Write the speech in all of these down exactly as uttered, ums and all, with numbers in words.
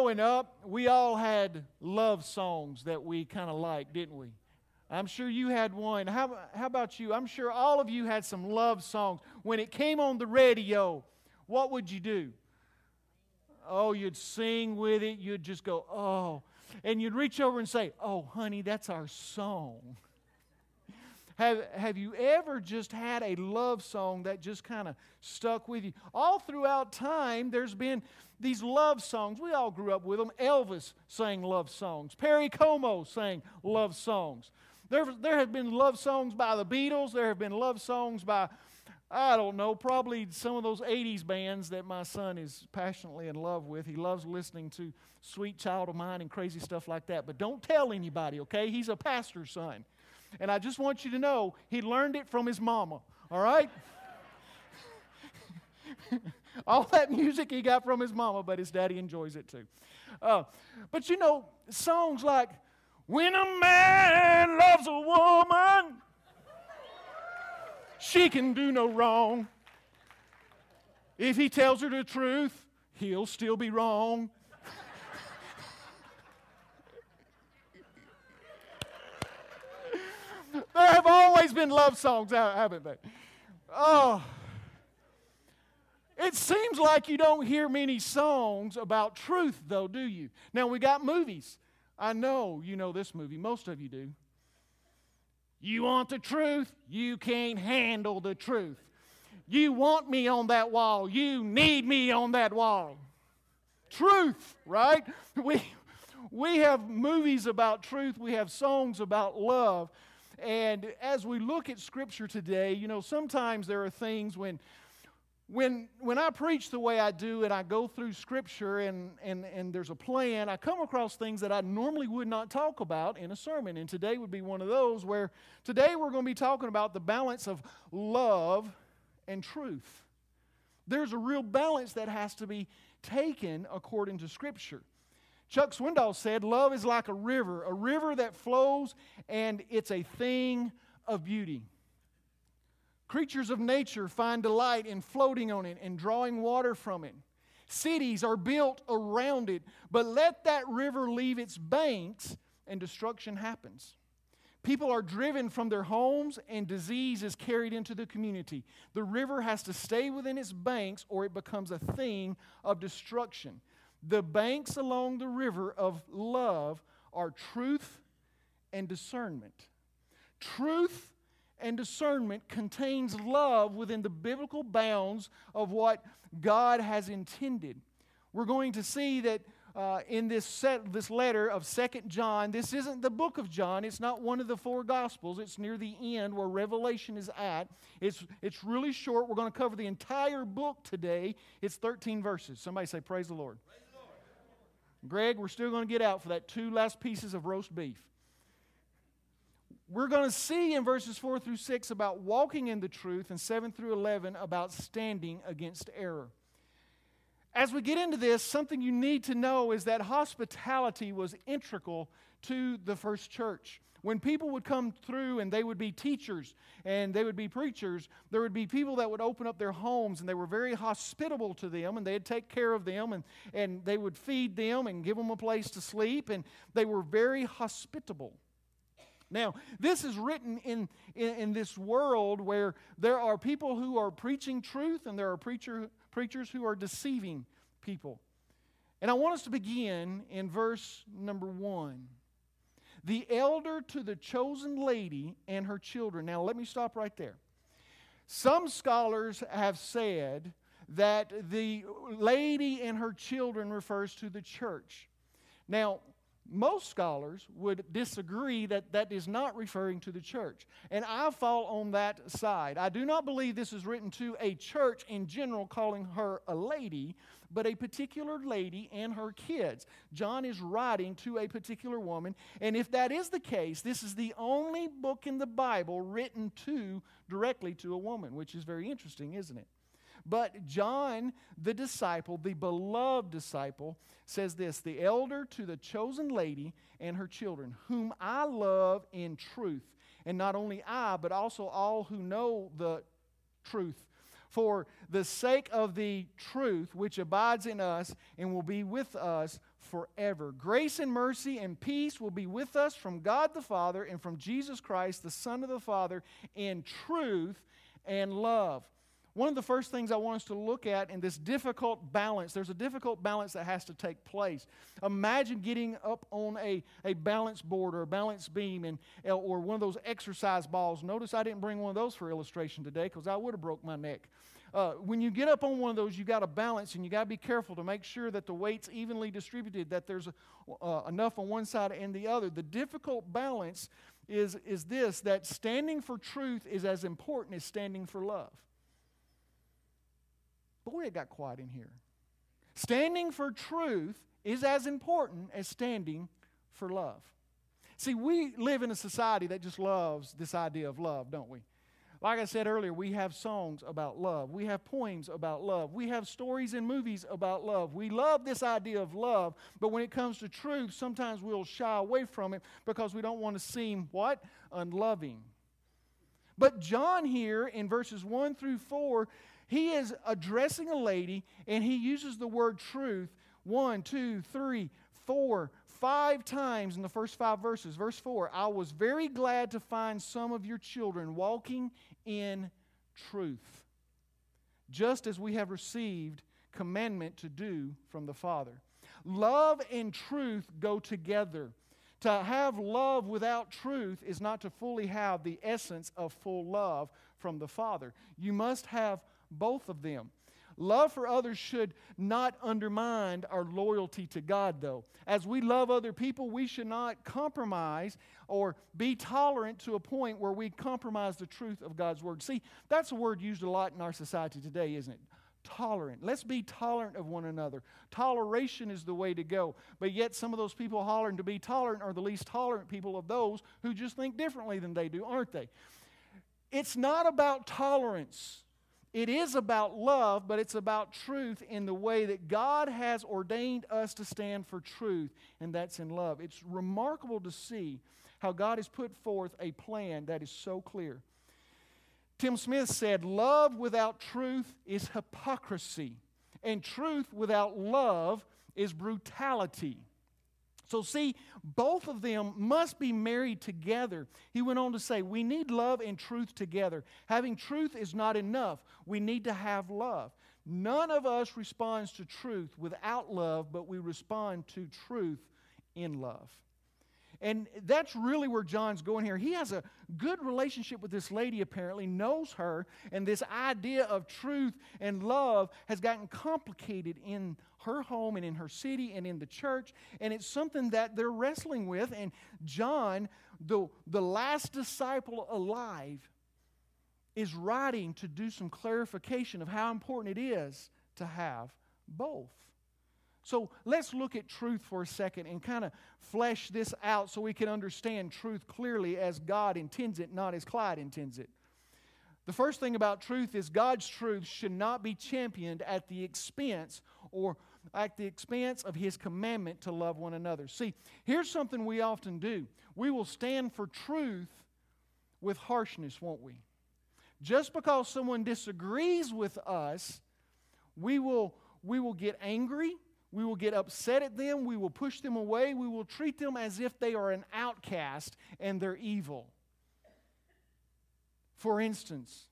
growing up, we all had love songs that we kind of liked, didn't we? I'm sure you had one. How, how about you? I'm sure all of you had some love songs. When it came on the radio, what would you do? Oh, you'd sing with it. You'd just go, oh. And you'd reach over and say, oh, honey, that's our song. Have, have you ever just had a love song that just kind of stuck with you? All throughout time, there's been these love songs. We all grew up with them. Elvis sang love songs. Perry Como sang love songs. There, there have been love songs by the Beatles. There have been love songs by, I don't know, probably some of those eighties bands that my son is passionately in love with. He loves listening to Sweet Child of Mine and crazy stuff like that. But don't tell anybody, okay? He's a pastor's son. And I just want you to know, he learned it from his mama, all right? All that music he got from his mama, but his daddy enjoys it too. Uh, but you know, songs like, when a man loves a woman, she can do no wrong. If he tells her the truth, he'll still be wrong. There have always been love songs, haven't they? Oh, it seems like you don't hear many songs about truth, though, do you? Now, we got movies. I know you know this movie. Most of you do. You want the truth? You can't handle the truth. You want me on that wall. You need me on that wall. Truth, right? We, we have movies about truth. We have songs about love. And as we look at Scripture today, you know, sometimes there are things when when when I preach the way I do and I go through Scripture and, and, and there's a plan, I come across things that I normally would not talk about in a sermon. And today would be one of those where today we're going to be talking about the balance of love and truth. There's a real balance that has to be taken according to Scripture. Chuck Swindoll said, love is like a river, a river that flows, and it's a thing of beauty. Creatures of nature find delight in floating on it and drawing water from it. Cities are built around it, but let that river leave its banks, and destruction happens. People are driven from their homes, and disease is carried into the community. The river has to stay within its banks, or it becomes a thing of destruction. The banks along the river of love are truth and discernment. Truth and discernment contains love within the biblical bounds of what God has intended. We're going to see that uh, in this set, this letter of Second John, this isn't the book of John. It's not one of the four Gospels. It's near the end where Revelation is at. It's, it's really short. We're going to cover the entire book today. It's thirteen verses. Somebody say, praise the Lord. Praise Greg, we're still going to get out for that two last pieces of roast beef. We're going to see in verses four through six about walking in the truth and seven through eleven about standing against error. As we get into this, something you need to know is that hospitality was integral to the first church. When people would come through and they would be teachers and they would be preachers, there would be people that would open up their homes and they were very hospitable to them and they'd take care of them and, and they would feed them and give them a place to sleep and they were very hospitable. Now, this is written in, in, in this world where there are people who are preaching truth and there are preacher, preachers who are deceiving people. And I want us to begin in verse number one. The elder to the chosen lady and her children. Now, let me stop right there. Some scholars have said that the lady and her children refers to the church. Now, most scholars would disagree that that is not referring to the church. And I fall on that side. I do not believe this is written to a church in general calling her a lady, but a particular lady and her kids. John is writing to a particular woman, and if that is the case, this is the only book in the Bible written to directly to a woman, which is very interesting, isn't it? But John, the disciple, the beloved disciple, says this, the elder to the chosen lady and her children, whom I love in truth, and not only I, but also all who know the truth. For the sake of the truth which abides in us and will be with us forever. Grace and mercy and peace will be with us from God the Father and from Jesus Christ, the Son of the Father, in truth and love. One of the first things I want us to look at in this difficult balance, there's a difficult balance that has to take place. Imagine getting up on a, a balance board or a balance beam and or one of those exercise balls. Notice I didn't bring one of those for illustration today because I would have broke my neck. Uh, when you get up on one of those, you got to balance and you got to be careful to make sure that the weight's evenly distributed, that there's uh, enough on one side and the other. The difficult balance is, is this, that standing for truth is as important as standing for love. Boy, it got quiet in here. Standing for truth is as important as standing for love. See, we live in a society that just loves this idea of love, don't we? Like I said earlier, we have songs about love. We have poems about love. We have stories and movies about love. We love this idea of love, but when it comes to truth, sometimes we'll shy away from it because we don't want to seem, what? Unloving. But John here in verses one through four, he is addressing a lady, and he uses the word truth one, two, three, four, five times in the first five verses. Verse four, I was very glad to find some of your children walking in truth, just as we have received commandment to do from the Father. Love and truth go together. To have love without truth is not to fully have the essence of full love from the Father. You must have both of them. Love for others should not undermine our loyalty to God, though. As we love other people, we should not compromise or be tolerant to a point where we compromise the truth of God's Word. See, that's a word used a lot in our society today, isn't it? Tolerant. Let's be tolerant of one another. Toleration is the way to go. But yet some of those people hollering to be tolerant are the least tolerant people of those who just think differently than they do, aren't they? It's not about tolerance. It is about love, but it's about truth in the way that God has ordained us to stand for truth, and that's in love. It's remarkable to see how God has put forth a plan that is so clear. Tim Smith said, love without truth is hypocrisy, and truth without love is brutality. So see, both of them must be married together. He went on to say, we need love and truth together. Having truth is not enough. We need to have love. None of us responds to truth without love, but we respond to truth in love. And that's really where John's going here. He has a good relationship with this lady, apparently, knows her, and this idea of truth and love has gotten complicated in her home and in her city and in the church, and it's something that they're wrestling with. And John, the, the last disciple alive, is writing to do some clarification of how important it is to have both. So let's look at truth for a second and kind of flesh this out so we can understand truth clearly as God intends it, not as Clyde intends it. The first thing about truth is God's truth should not be championed at the expense or at the expense of His commandment to love one another. See, here's something we often do. We will stand for truth with harshness, won't we? Just because someone disagrees with us, we will, we will get angry. We will get upset at them. We will push them away. We will treat them as if they are an outcast and they're evil. For instance,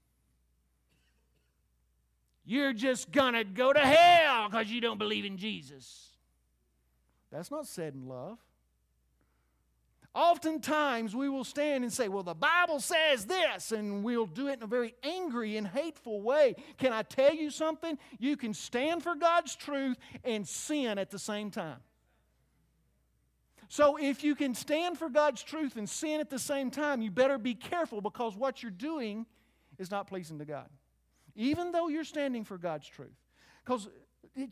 you're just going to go to hell because you don't believe in Jesus. That's not said in love. Oftentimes we will stand and say, well, the Bible says this, and we'll do it in a very angry and hateful way. Can I tell you something? You can stand for God's truth and sin at the same time. So if you can stand for God's truth and sin at the same time, you better be careful because what you're doing is not pleasing to God, even though you're standing for God's truth. Because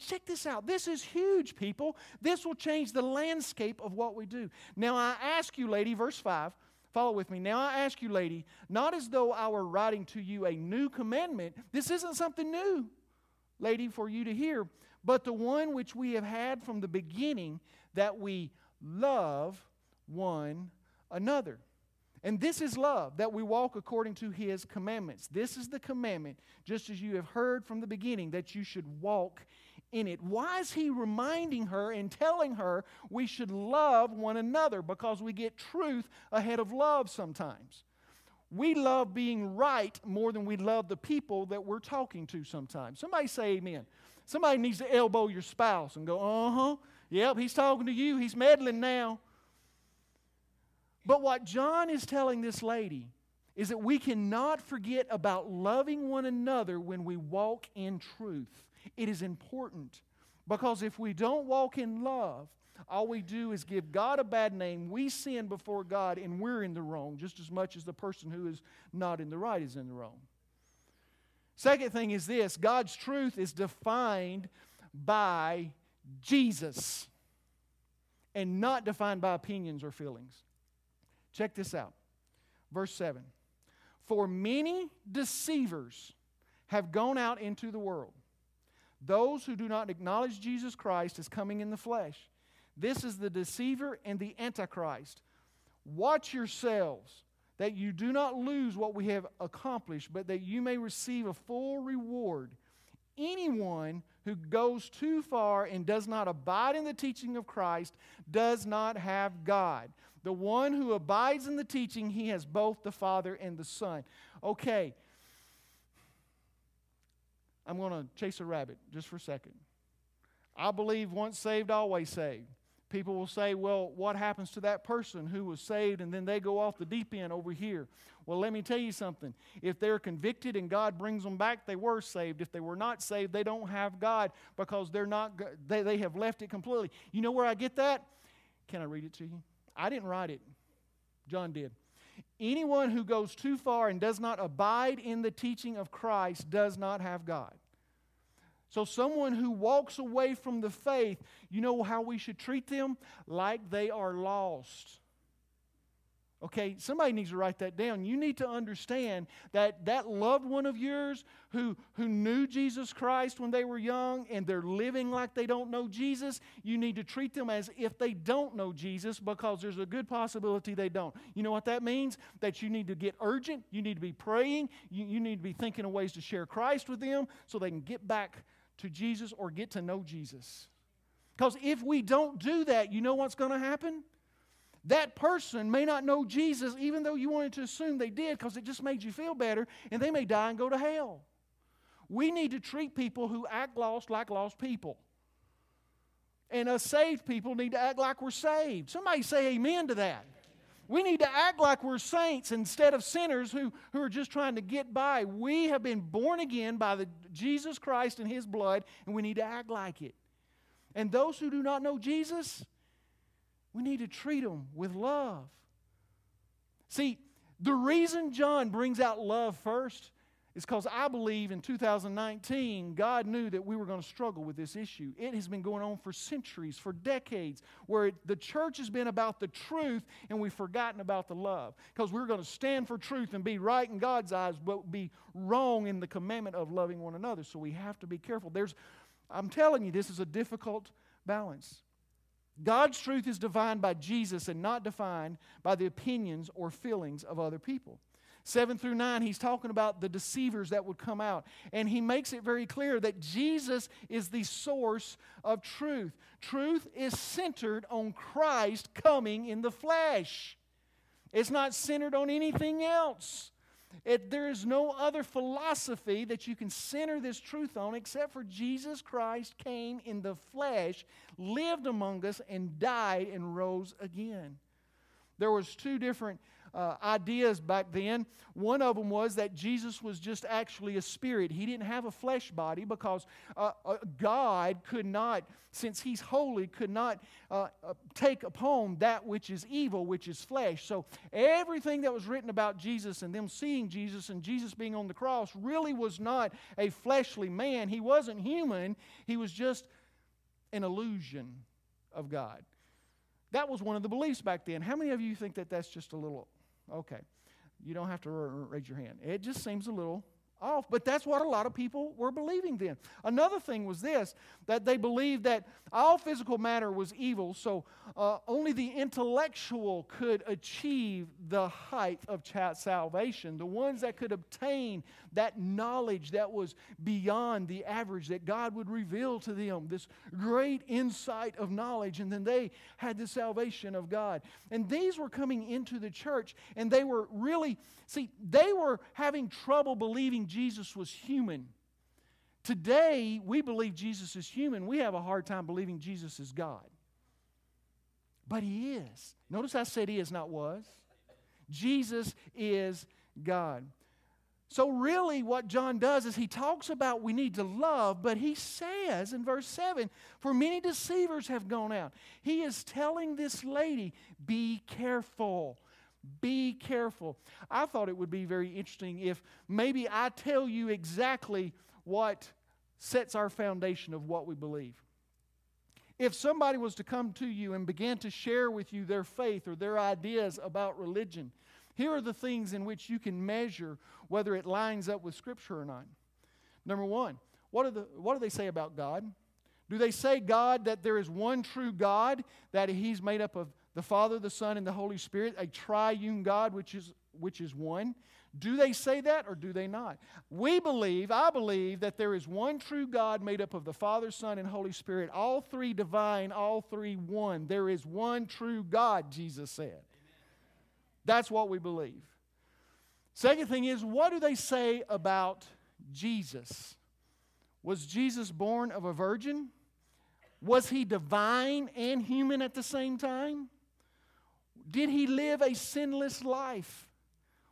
check this out. This is huge, people. This will change the landscape of what we do. Now I ask you, lady, verse five, follow with me. Now I ask you, lady, not as though I were writing to you a new commandment. This isn't something new, lady, for you to hear, but the one which we have had from the beginning, that we love one another. And this is love, that we walk according to His commandments. This is the commandment, just as you have heard from the beginning, that you should walk in it. Why is he reminding her and telling her we should love one another? Because we get truth ahead of love sometimes. We love being right more than we love the people that we're talking to sometimes. Somebody say amen. Somebody needs to elbow your spouse and go, uh-huh, yep, he's talking to you. He's meddling now. But what John is telling this lady is that we cannot forget about loving one another when we walk in truth. It is important, because if we don't walk in love, all we do is give God a bad name. We sin before God, and we're in the wrong just as much as the person who is not in the right is in the wrong. Second thing is this: God's truth is defined by Jesus and not defined by opinions or feelings. Check this out. Verse seven. For many deceivers have gone out into the world, those who do not acknowledge Jesus Christ as coming in the flesh. This is the deceiver and the antichrist. Watch yourselves that you do not lose what we have accomplished, but that you may receive a full reward. Anyone who goes too far and does not abide in the teaching of Christ does not have God. The one who abides in the teaching, he has both the Father and the Son. Okay, I'm going to chase a rabbit just for a second. I believe once saved, always saved. People will say, well, what happens to that person who was saved and then they go off the deep end over here? Well, let me tell you something. If they're convicted and God brings them back, they were saved. If they were not saved, they don't have God, because they're not, they, they have left it completely. You know where I get that? Can I read it to you? I didn't write it. John did. Anyone who goes too far and does not abide in the teaching of Christ does not have God. So someone who walks away from the faith, you know how we should treat them? Like they are lost. Okay, somebody needs to write that down. You need to understand that that loved one of yours who, who knew Jesus Christ when they were young and they're living like they don't know Jesus, you need to treat them as if they don't know Jesus, because there's a good possibility they don't. You know what that means? That you need to get urgent. You need to be praying. You, you need to be thinking of ways to share Christ with them so they can get back to Jesus or get to know Jesus. Because if we don't do that, you know what's going to happen? That person may not know Jesus, even though you wanted to assume they did, because it just made you feel better, and they may die and go to hell. We need to treat people who act lost like lost people. And us saved people need to act like we're saved. Somebody say amen to that. We need to act like we're saints instead of sinners who, who are just trying to get by. We have been born again by the, Jesus Christ and His blood, and we need to act like it. And those who do not know Jesus, we need to treat them with love. See, the reason John brings out love first is because I believe in two thousand nineteen, God knew that we were going to struggle with this issue. It has been going on for centuries, for decades, where it, the church has been about the truth and we've forgotten about the love. Because we're going to stand for truth and be right in God's eyes, but be wrong in the commandment of loving one another. So we have to be careful. There's, I'm telling you, this is a difficult balance. God's truth is defined by Jesus and not defined by the opinions or feelings of other people. Seven through nine, he's talking about the deceivers that would come out. And he makes it very clear that Jesus is the source of truth. Truth is centered on Christ coming in the flesh. It's not centered on anything else. It, there is no other philosophy that you can center this truth on except for Jesus Christ came in the flesh, lived among us, and died and rose again. There was two different uh, ideas back then. One of them was that Jesus was just actually a spirit. He didn't have a flesh body because uh, uh, God could not, since He's holy, could not uh, uh, take upon that which is evil, which is flesh. So everything that was written about Jesus and them seeing Jesus and Jesus being on the cross really was not a fleshly man. He wasn't human. He was just an illusion of God. That was one of the beliefs back then. How many of you think that that's just a little, okay, you don't have to raise your hand. It just seems a little off. But that's what a lot of people were believing then. Another thing was this, that they believed that all physical matter was evil, so uh, only the intellectual could achieve the height of salvation, the ones that could obtain that knowledge that was beyond the average, that God would reveal to them this great insight of knowledge, and then they had the salvation of God. And these were coming into the church, and they were really, see, they were having trouble believing Jesus was human. Today, we believe Jesus is human. We have a hard time believing Jesus is God. But He is. Notice I said He is, not was. Jesus is God. So really what John does is he talks about we need to love, but he says in verse seven, for many deceivers have gone out. He is telling this lady, be careful. Be careful. I thought it would be very interesting if maybe I tell you exactly what sets our foundation of what we believe. If somebody was to come to you and began to share with you their faith or their ideas about religion, here are the things in which you can measure whether it lines up with Scripture or not. Number one, what are the, what do they say about God? Do they say, God, that there is one true God, that He's made up of the Father, the Son, and the Holy Spirit, a triune God, which is which is one. Do they say that or do they not? We believe, I believe, that there is one true God made up of the Father, Son, and Holy Spirit, all three divine, all three one. There is one true God, Jesus said. Amen. That's what we believe. Second thing is, what do they say about Jesus? Was Jesus born of a virgin? Was He divine and human at the same time? Did He live a sinless life?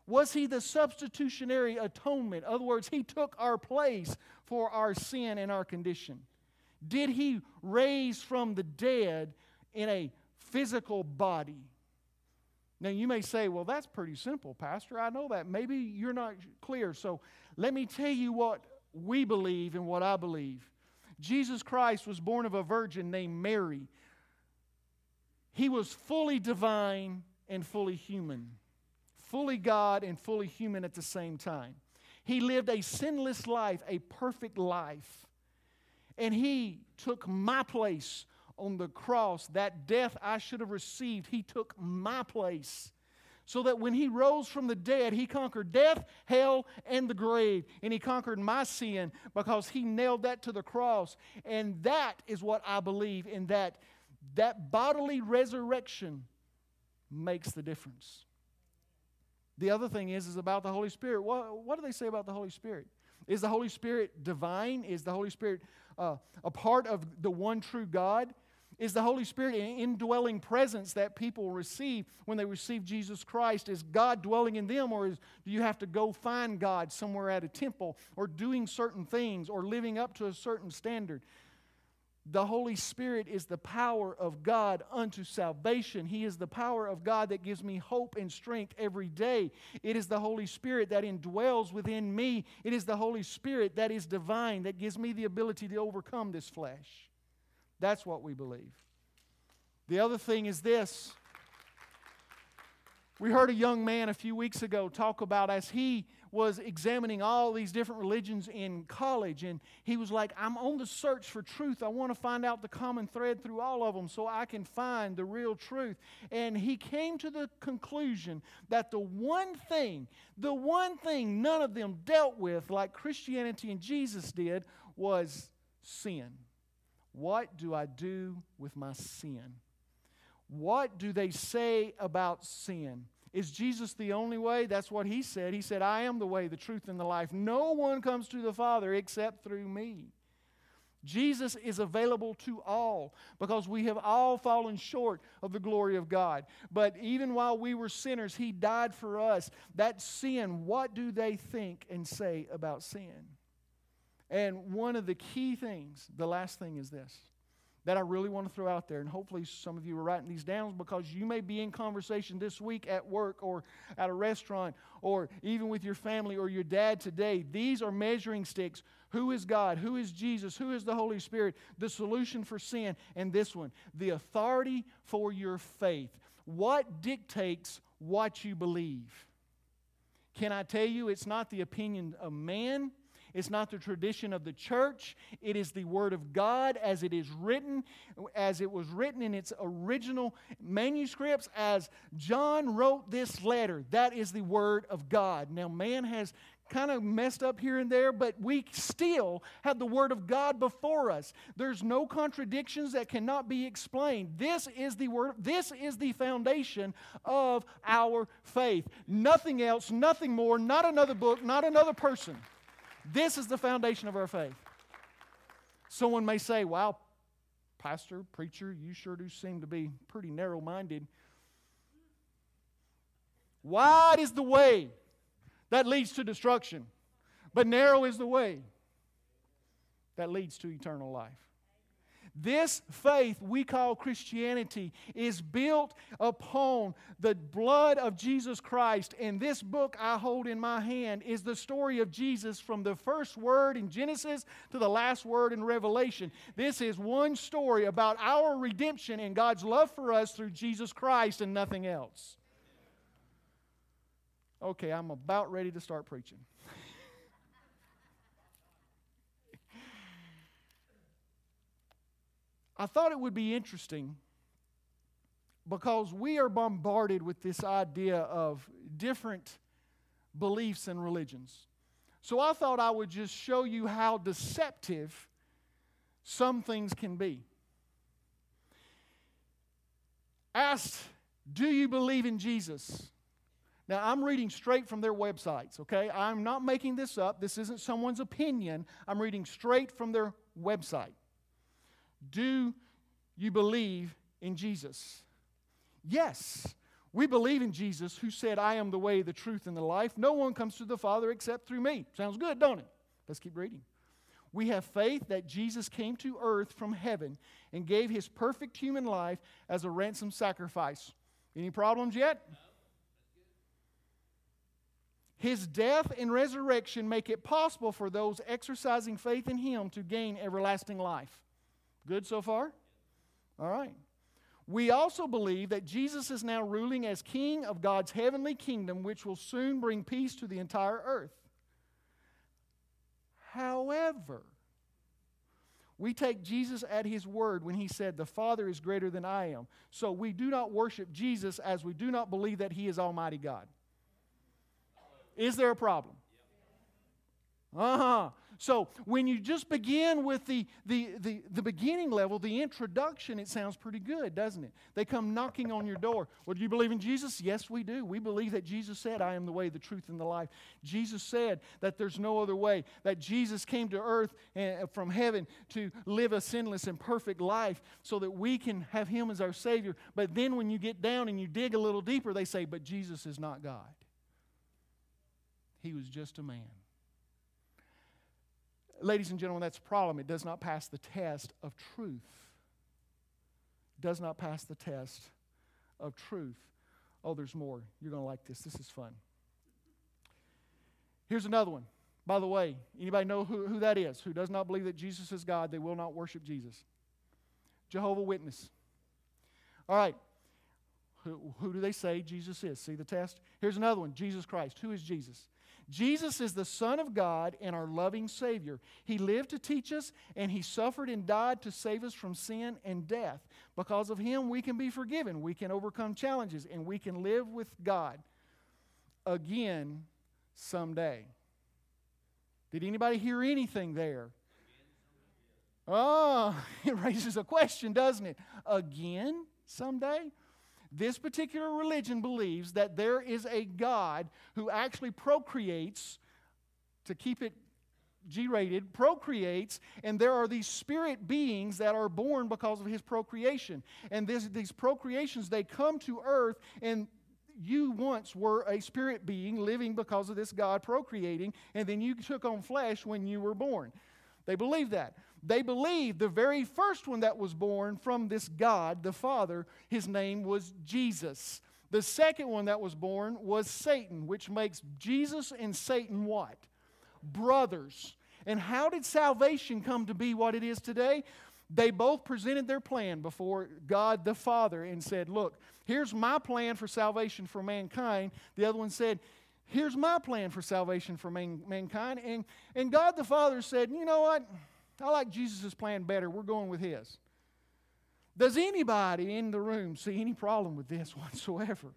Was He the substitutionary atonement? In other words, He took our place for our sin and our condition. Did He raise from the dead in a physical body? Now, you may say, well, that's pretty simple, Pastor. I know that. Maybe you're not clear. So let me tell you what we believe and what I believe. Jesus Christ was born of a virgin named Mary. He was fully divine and fully human, fully God and fully human at the same time. He lived a sinless life, a perfect life. And He took my place on the cross. That death I should have received, He took my place. So that when He rose from the dead, He conquered death, hell, and the grave. And He conquered my sin because He nailed that to the cross. And that is what I believe in, that that bodily resurrection makes the difference. The other thing is, is about the Holy Spirit. What, what do they say about the Holy Spirit? Is the Holy Spirit divine? Is the Holy Spirit uh, a part of the one true God? Is the Holy Spirit an indwelling presence that people receive when they receive Jesus Christ? Is God dwelling in them, or is, do you have to go find God somewhere at a temple, or doing certain things, or living up to a certain standard? The Holy Spirit is the power of God unto salvation. He is the power of God that gives me hope and strength every day. It is the Holy Spirit that indwells within me. It is the Holy Spirit that is divine, that gives me the ability to overcome this flesh. That's what we believe. The other thing is this. We heard a young man a few weeks ago talk about, as he was examining all these different religions in college, and he was like, I'm on the search for truth. I want to find out the common thread through all of them so I can find the real truth. And he came to the conclusion that the one thing, the one thing none of them dealt with like Christianity and Jesus did was sin. What do I do with my sin? What do they say about sin? Is Jesus the only way? That's what He said. He said, I am the way, the truth, and the life. No one comes to the Father except through me. Jesus is available to all because we have all fallen short of the glory of God. But even while we were sinners, He died for us. That sin, what do they think and say about sin? And one of the key things, the last thing is this, that I really want to throw out there, and hopefully some of you are writing these down because you may be in conversation this week at work or at a restaurant or even with your family or your dad today. These are measuring sticks. Who is God? Who is Jesus? Who is the Holy Spirit? The solution for sin. And this one, the authority for your faith. What dictates what you believe? Can I tell you, it's not the opinion of man. It's not the tradition of the church. It is the Word of God as it is written, as it was written in its original manuscripts, as John wrote this letter. That is the Word of God. Now, man has kind of messed up here and there, but we still have the Word of God before us. There's no contradictions that cannot be explained. This is the Word. This is the foundation of our faith. Nothing else, nothing more, not another book, not another person. This is the foundation of our faith. Someone may say, wow, pastor, preacher, you sure do seem to be pretty narrow-minded. Wide is the way that leads to destruction, but narrow is the way that leads to eternal life. This faith we call Christianity is built upon the blood of Jesus Christ. And this book I hold in my hand is the story of Jesus from the first word in Genesis to the last word in Revelation. This is one story about our redemption and God's love for us through Jesus Christ and nothing else. Okay, I'm about ready to start preaching. I thought it would be interesting because we are bombarded with this idea of different beliefs and religions. So I thought I would just show you how deceptive some things can be. Asked, do you believe in Jesus? Now, I'm reading straight from their websites, okay? I'm not making this up. This isn't someone's opinion. I'm reading straight from their website. Do you believe in Jesus? Yes, we believe in Jesus who said, I am the way, the truth, and the life. No one comes to the Father except through me. Sounds good, don't it? Let's keep reading. We have faith that Jesus came to earth from heaven and gave his perfect human life as a ransom sacrifice. Any problems yet? No. His death and resurrection make it possible for those exercising faith in him to gain everlasting life. Good so far? All right. We also believe that Jesus is now ruling as King of God's heavenly kingdom, which will soon bring peace to the entire earth. However, we take Jesus at his word when he said, the Father is greater than I am. So we do not worship Jesus as we do not believe that he is Almighty God. Is there a problem? Uh-huh. So when you just begin with the, the, the, the beginning level, the introduction, it sounds pretty good, doesn't it? They come knocking on your door. Well, do you believe in Jesus? Yes, we do. We believe that Jesus said, I am the way, the truth, and the life. Jesus said that there's no other way, that Jesus came to earth from heaven to live a sinless and perfect life so that we can have him as our Savior. But then when you get down and you dig a little deeper, they say, but Jesus is not God. He was just a man. Ladies and gentlemen, that's a problem. It does not pass the test of truth. It does not pass the test of truth. Oh, there's more. You're going to like this. This is fun. Here's another one. By the way, anybody know who, who that is? Who does not believe that Jesus is God, they will not worship Jesus. Jehovah's Witness. All right. Who, who do they say Jesus is? See the test? Here's another one. Jesus Christ. Who is Jesus? Jesus is the Son of God and our loving Savior. He lived to teach us, and He suffered and died to save us from sin and death. Because of Him, we can be forgiven, we can overcome challenges, and we can live with God again someday. Did anybody hear anything there? Oh, it raises a question, doesn't it? Again someday? This particular religion believes that there is a God who actually procreates, to keep it G-rated, procreates, and there are these spirit beings that are born because of his procreation. And this, these procreations, they come to earth, and you once were a spirit being living because of this God procreating, and then you took on flesh when you were born. They believe that. They believe the very first one that was born from this God, the Father, his name was Jesus. The second one that was born was Satan, which makes Jesus and Satan what? Brothers. And how did salvation come to be what it is today? They both presented their plan before God the Father and said, look, here's my plan for salvation for mankind. The other one said, here's my plan for salvation for man, mankind. And, and God the Father said, you know what? I like Jesus' plan better. We're going with his. Does anybody in the room see any problem with this whatsoever?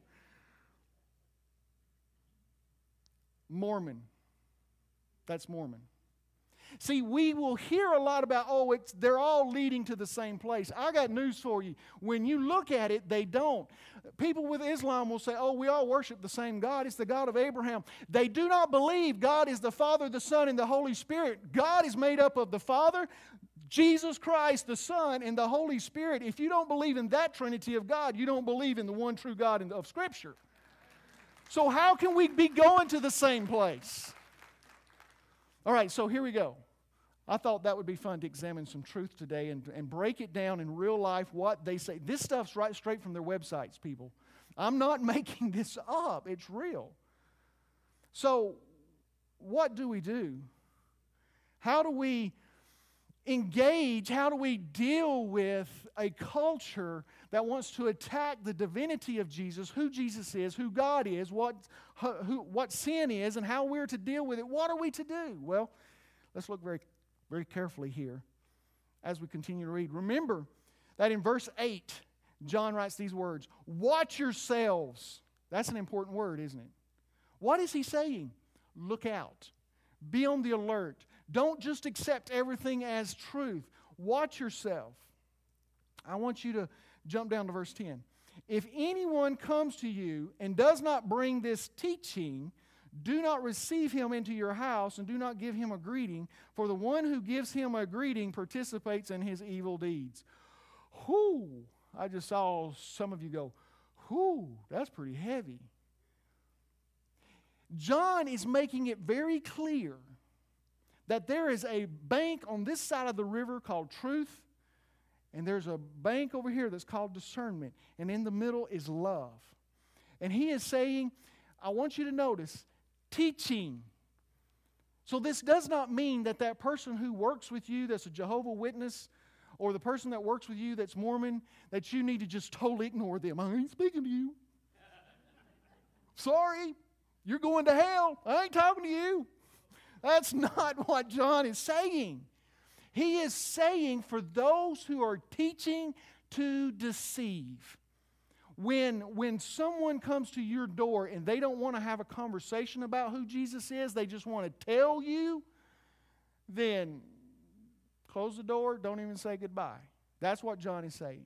Mormon. That's Mormon. See, we will hear a lot about, oh, it's, they're all leading to the same place. I got news for you. When you look at it, they don't. People with Islam will say, oh, we all worship the same God. It's the God of Abraham. They do not believe God is the Father, the Son, and the Holy Spirit. God is made up of the Father, Jesus Christ, the Son, and the Holy Spirit. If you don't believe in that Trinity of God, you don't believe in the one true God of Scripture. So how can we be going to the same place? All right, so here we go. I thought that would be fun to examine some truth today and, and break it down in real life what they say. This stuff's right straight from their websites, people. I'm not making this up. It's real. So what do we do? How do we engage? How do we deal with a culture that wants to attack the divinity of Jesus, who Jesus is, who God is, what who, what sin is, and how we're to deal with it? What are we to do? Well, let's look very, very carefully here as we continue to read. Remember that in verse eight, John writes these words, watch yourselves. That's an important word, isn't it? What is he saying? Look out. Be on the alert. Don't just accept everything as truth. Watch yourself. I want you to jump down to verse ten. If anyone comes to you and does not bring this teaching, do not receive him into your house and do not give him a greeting, for the one who gives him a greeting participates in his evil deeds. Whoo! I just saw some of you go, whoo, that's pretty heavy. John is making it very clear that there is a bank on this side of the river called truth, and there's a bank over here that's called discernment, and in the middle is love. And he is saying, I want you to notice, teaching. So this does not mean that that person who works with you that's a Jehovah's Witness, or the person that works with you that's Mormon, that you need to just totally ignore them. I ain't speaking to you. Sorry, you're going to hell. I ain't talking to you. That's not what John is saying. He is saying for those who are teaching to deceive. When, when someone comes to your door and they don't want to have a conversation about who Jesus is, they just want to tell you, then close the door, don't even say goodbye. That's what John is saying.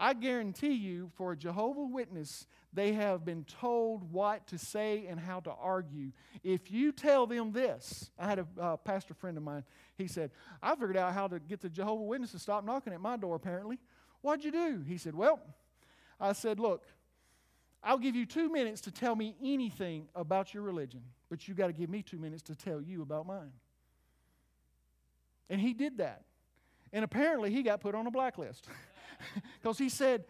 I guarantee you, for a Jehovah's Witness, they have been told what to say and how to argue. If you tell them this, I had a uh, pastor friend of mine, he said, I figured out how to get the Jehovah's Witness to stop knocking at my door, apparently. What'd you do? He said, well, I said, look, I'll give you two minutes to tell me anything about your religion, but you got to give me two minutes to tell you about mine. And he did that. And apparently he got put on a blacklist because he said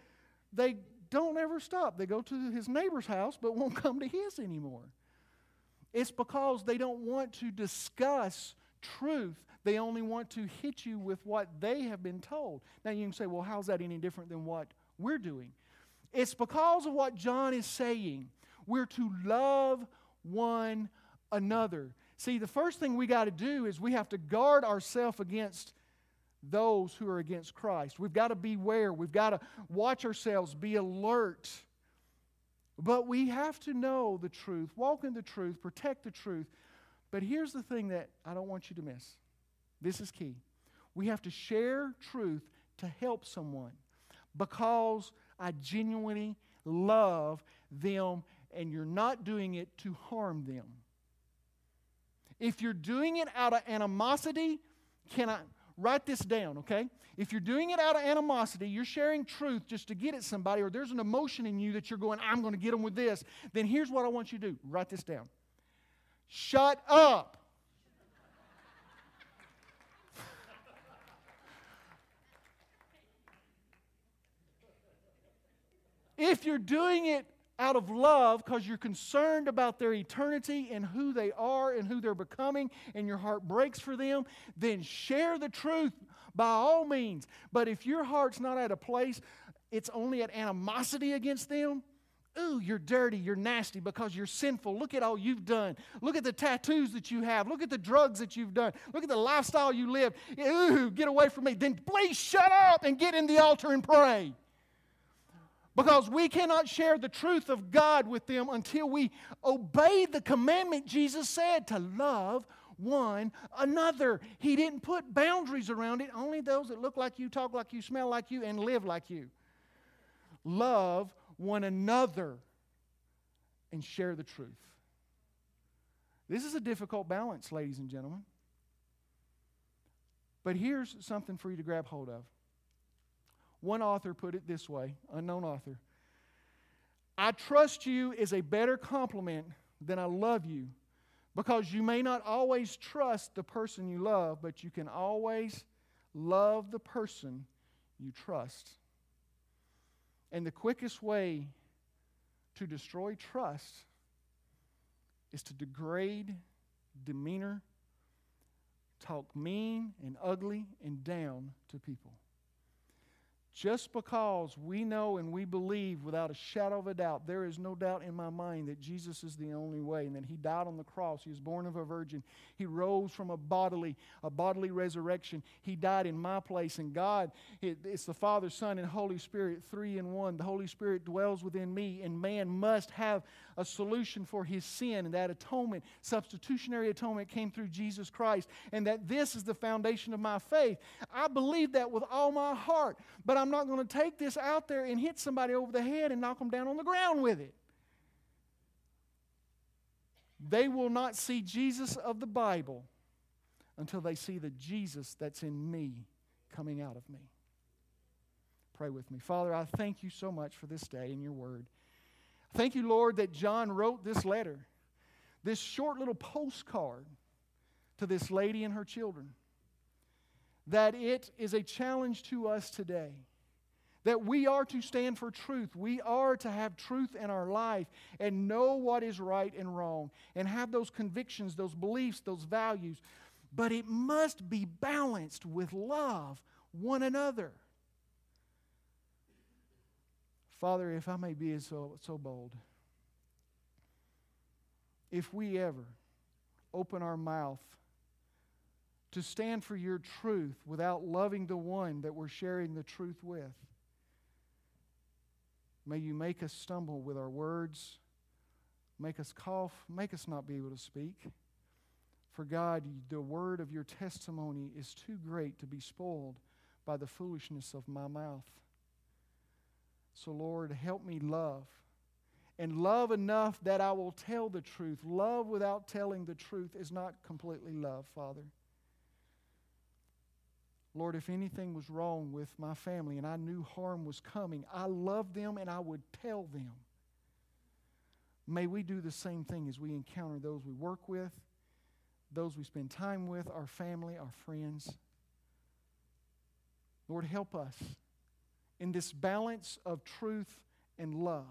they don't ever stop. They go to his neighbor's house but won't come to his anymore. It's because they don't want to discuss truth. They only want to hit you with what they have been told. Now you can say, well, how's that any different than what we're doing? It's because of what John is saying. We're to love one another. See, the first thing we got to do is we have to guard ourselves against those who are against Christ. We've got to beware. We've got to watch ourselves, be alert. But we have to know the truth, walk in the truth, protect the truth. But here's the thing that I don't want you to miss. This is key. We have to share truth to help someone because I genuinely love them, and you're not doing it to harm them. If you're doing it out of animosity, can I write this down, okay? If you're doing it out of animosity, you're sharing truth just to get at somebody, or there's an emotion in you that you're going, I'm going to get them with this, then here's what I want you to do. Write this down. Shut up. If you're doing it out of love because you're concerned about their eternity and who they are and who they're becoming and your heart breaks for them, then share the truth by all means. But if your heart's not at a place, it's only at animosity against them, ooh, you're dirty, you're nasty because you're sinful. Look at all you've done. Look at the tattoos that you have. Look at the drugs that you've done. Look at the lifestyle you lived. Ooh, get away from me. Then please shut up and get in the altar and pray. Because we cannot share the truth of God with them until we obey the commandment Jesus said to love one another. He didn't put boundaries around it, only those that look like you, talk like you, smell like you, and live like you. Love one another and share the truth. This is a difficult balance, ladies and gentlemen. But here's something for you to grab hold of. One author put it this way, unknown author. I trust you is a better compliment than I love you, because you may not always trust the person you love, but you can always love the person you trust. And the quickest way to destroy trust is to degrade demeanor, talk mean and ugly and down to people. Just because we know and we believe without a shadow of a doubt, there is no doubt in my mind that Jesus is the only way and that He died on the cross. He was born of a virgin. He rose from a bodily, a bodily resurrection. He died in my place. And God, it, it's the Father, Son, and Holy Spirit, three in one. The Holy Spirit dwells within me, and man must have a solution for his sin. And that atonement, substitutionary atonement, came through Jesus Christ. And that this is the foundation of my faith. I believe that with all my heart, but I'm I'm not going to take this out there and hit somebody over the head and knock them down on the ground with it. They will not see Jesus of the Bible until they see the Jesus that's in me coming out of me. Pray with me. Father, I thank you so much for this day and your word. Thank you, Lord, that John wrote this letter, this short little postcard to this lady and her children, that it is a challenge to us today. That we are to stand for truth. We are to have truth in our life and know what is right and wrong and have those convictions, those beliefs, those values. But it must be balanced with love one another. Father, if I may be so, so bold, if we ever open our mouth to stand for your truth without loving the one that we're sharing the truth with, may you make us stumble with our words, make us cough, make us not be able to speak. For God, the word of your testimony is too great to be spoiled by the foolishness of my mouth. So Lord, help me love. And love enough that I will tell the truth. Love without telling the truth is not completely love, Father. Lord, if anything was wrong with my family and I knew harm was coming, I loved them and I would tell them. May we do the same thing as we encounter those we work with, those we spend time with, our family, our friends. Lord, help us in this balance of truth and love.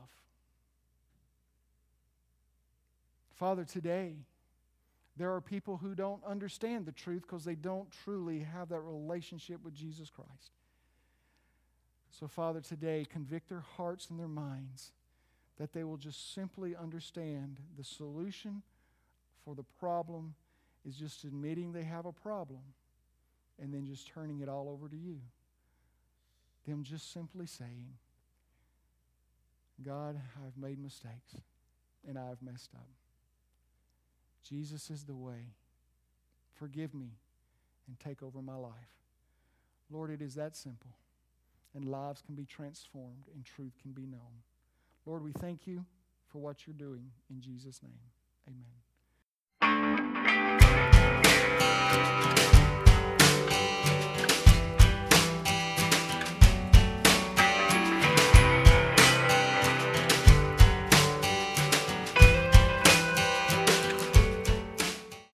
Father, today, there are people who don't understand the truth because they don't truly have that relationship with Jesus Christ. So, Father, today, convict their hearts and their minds that they will just simply understand the solution for the problem is just admitting they have a problem and then just turning it all over to you. Them just simply saying, God, I've made mistakes and I've messed up. Jesus is the way. Forgive me and take over my life. Lord, it is that simple. And lives can be transformed and truth can be known. Lord, we thank you for what you're doing. In Jesus' name, amen.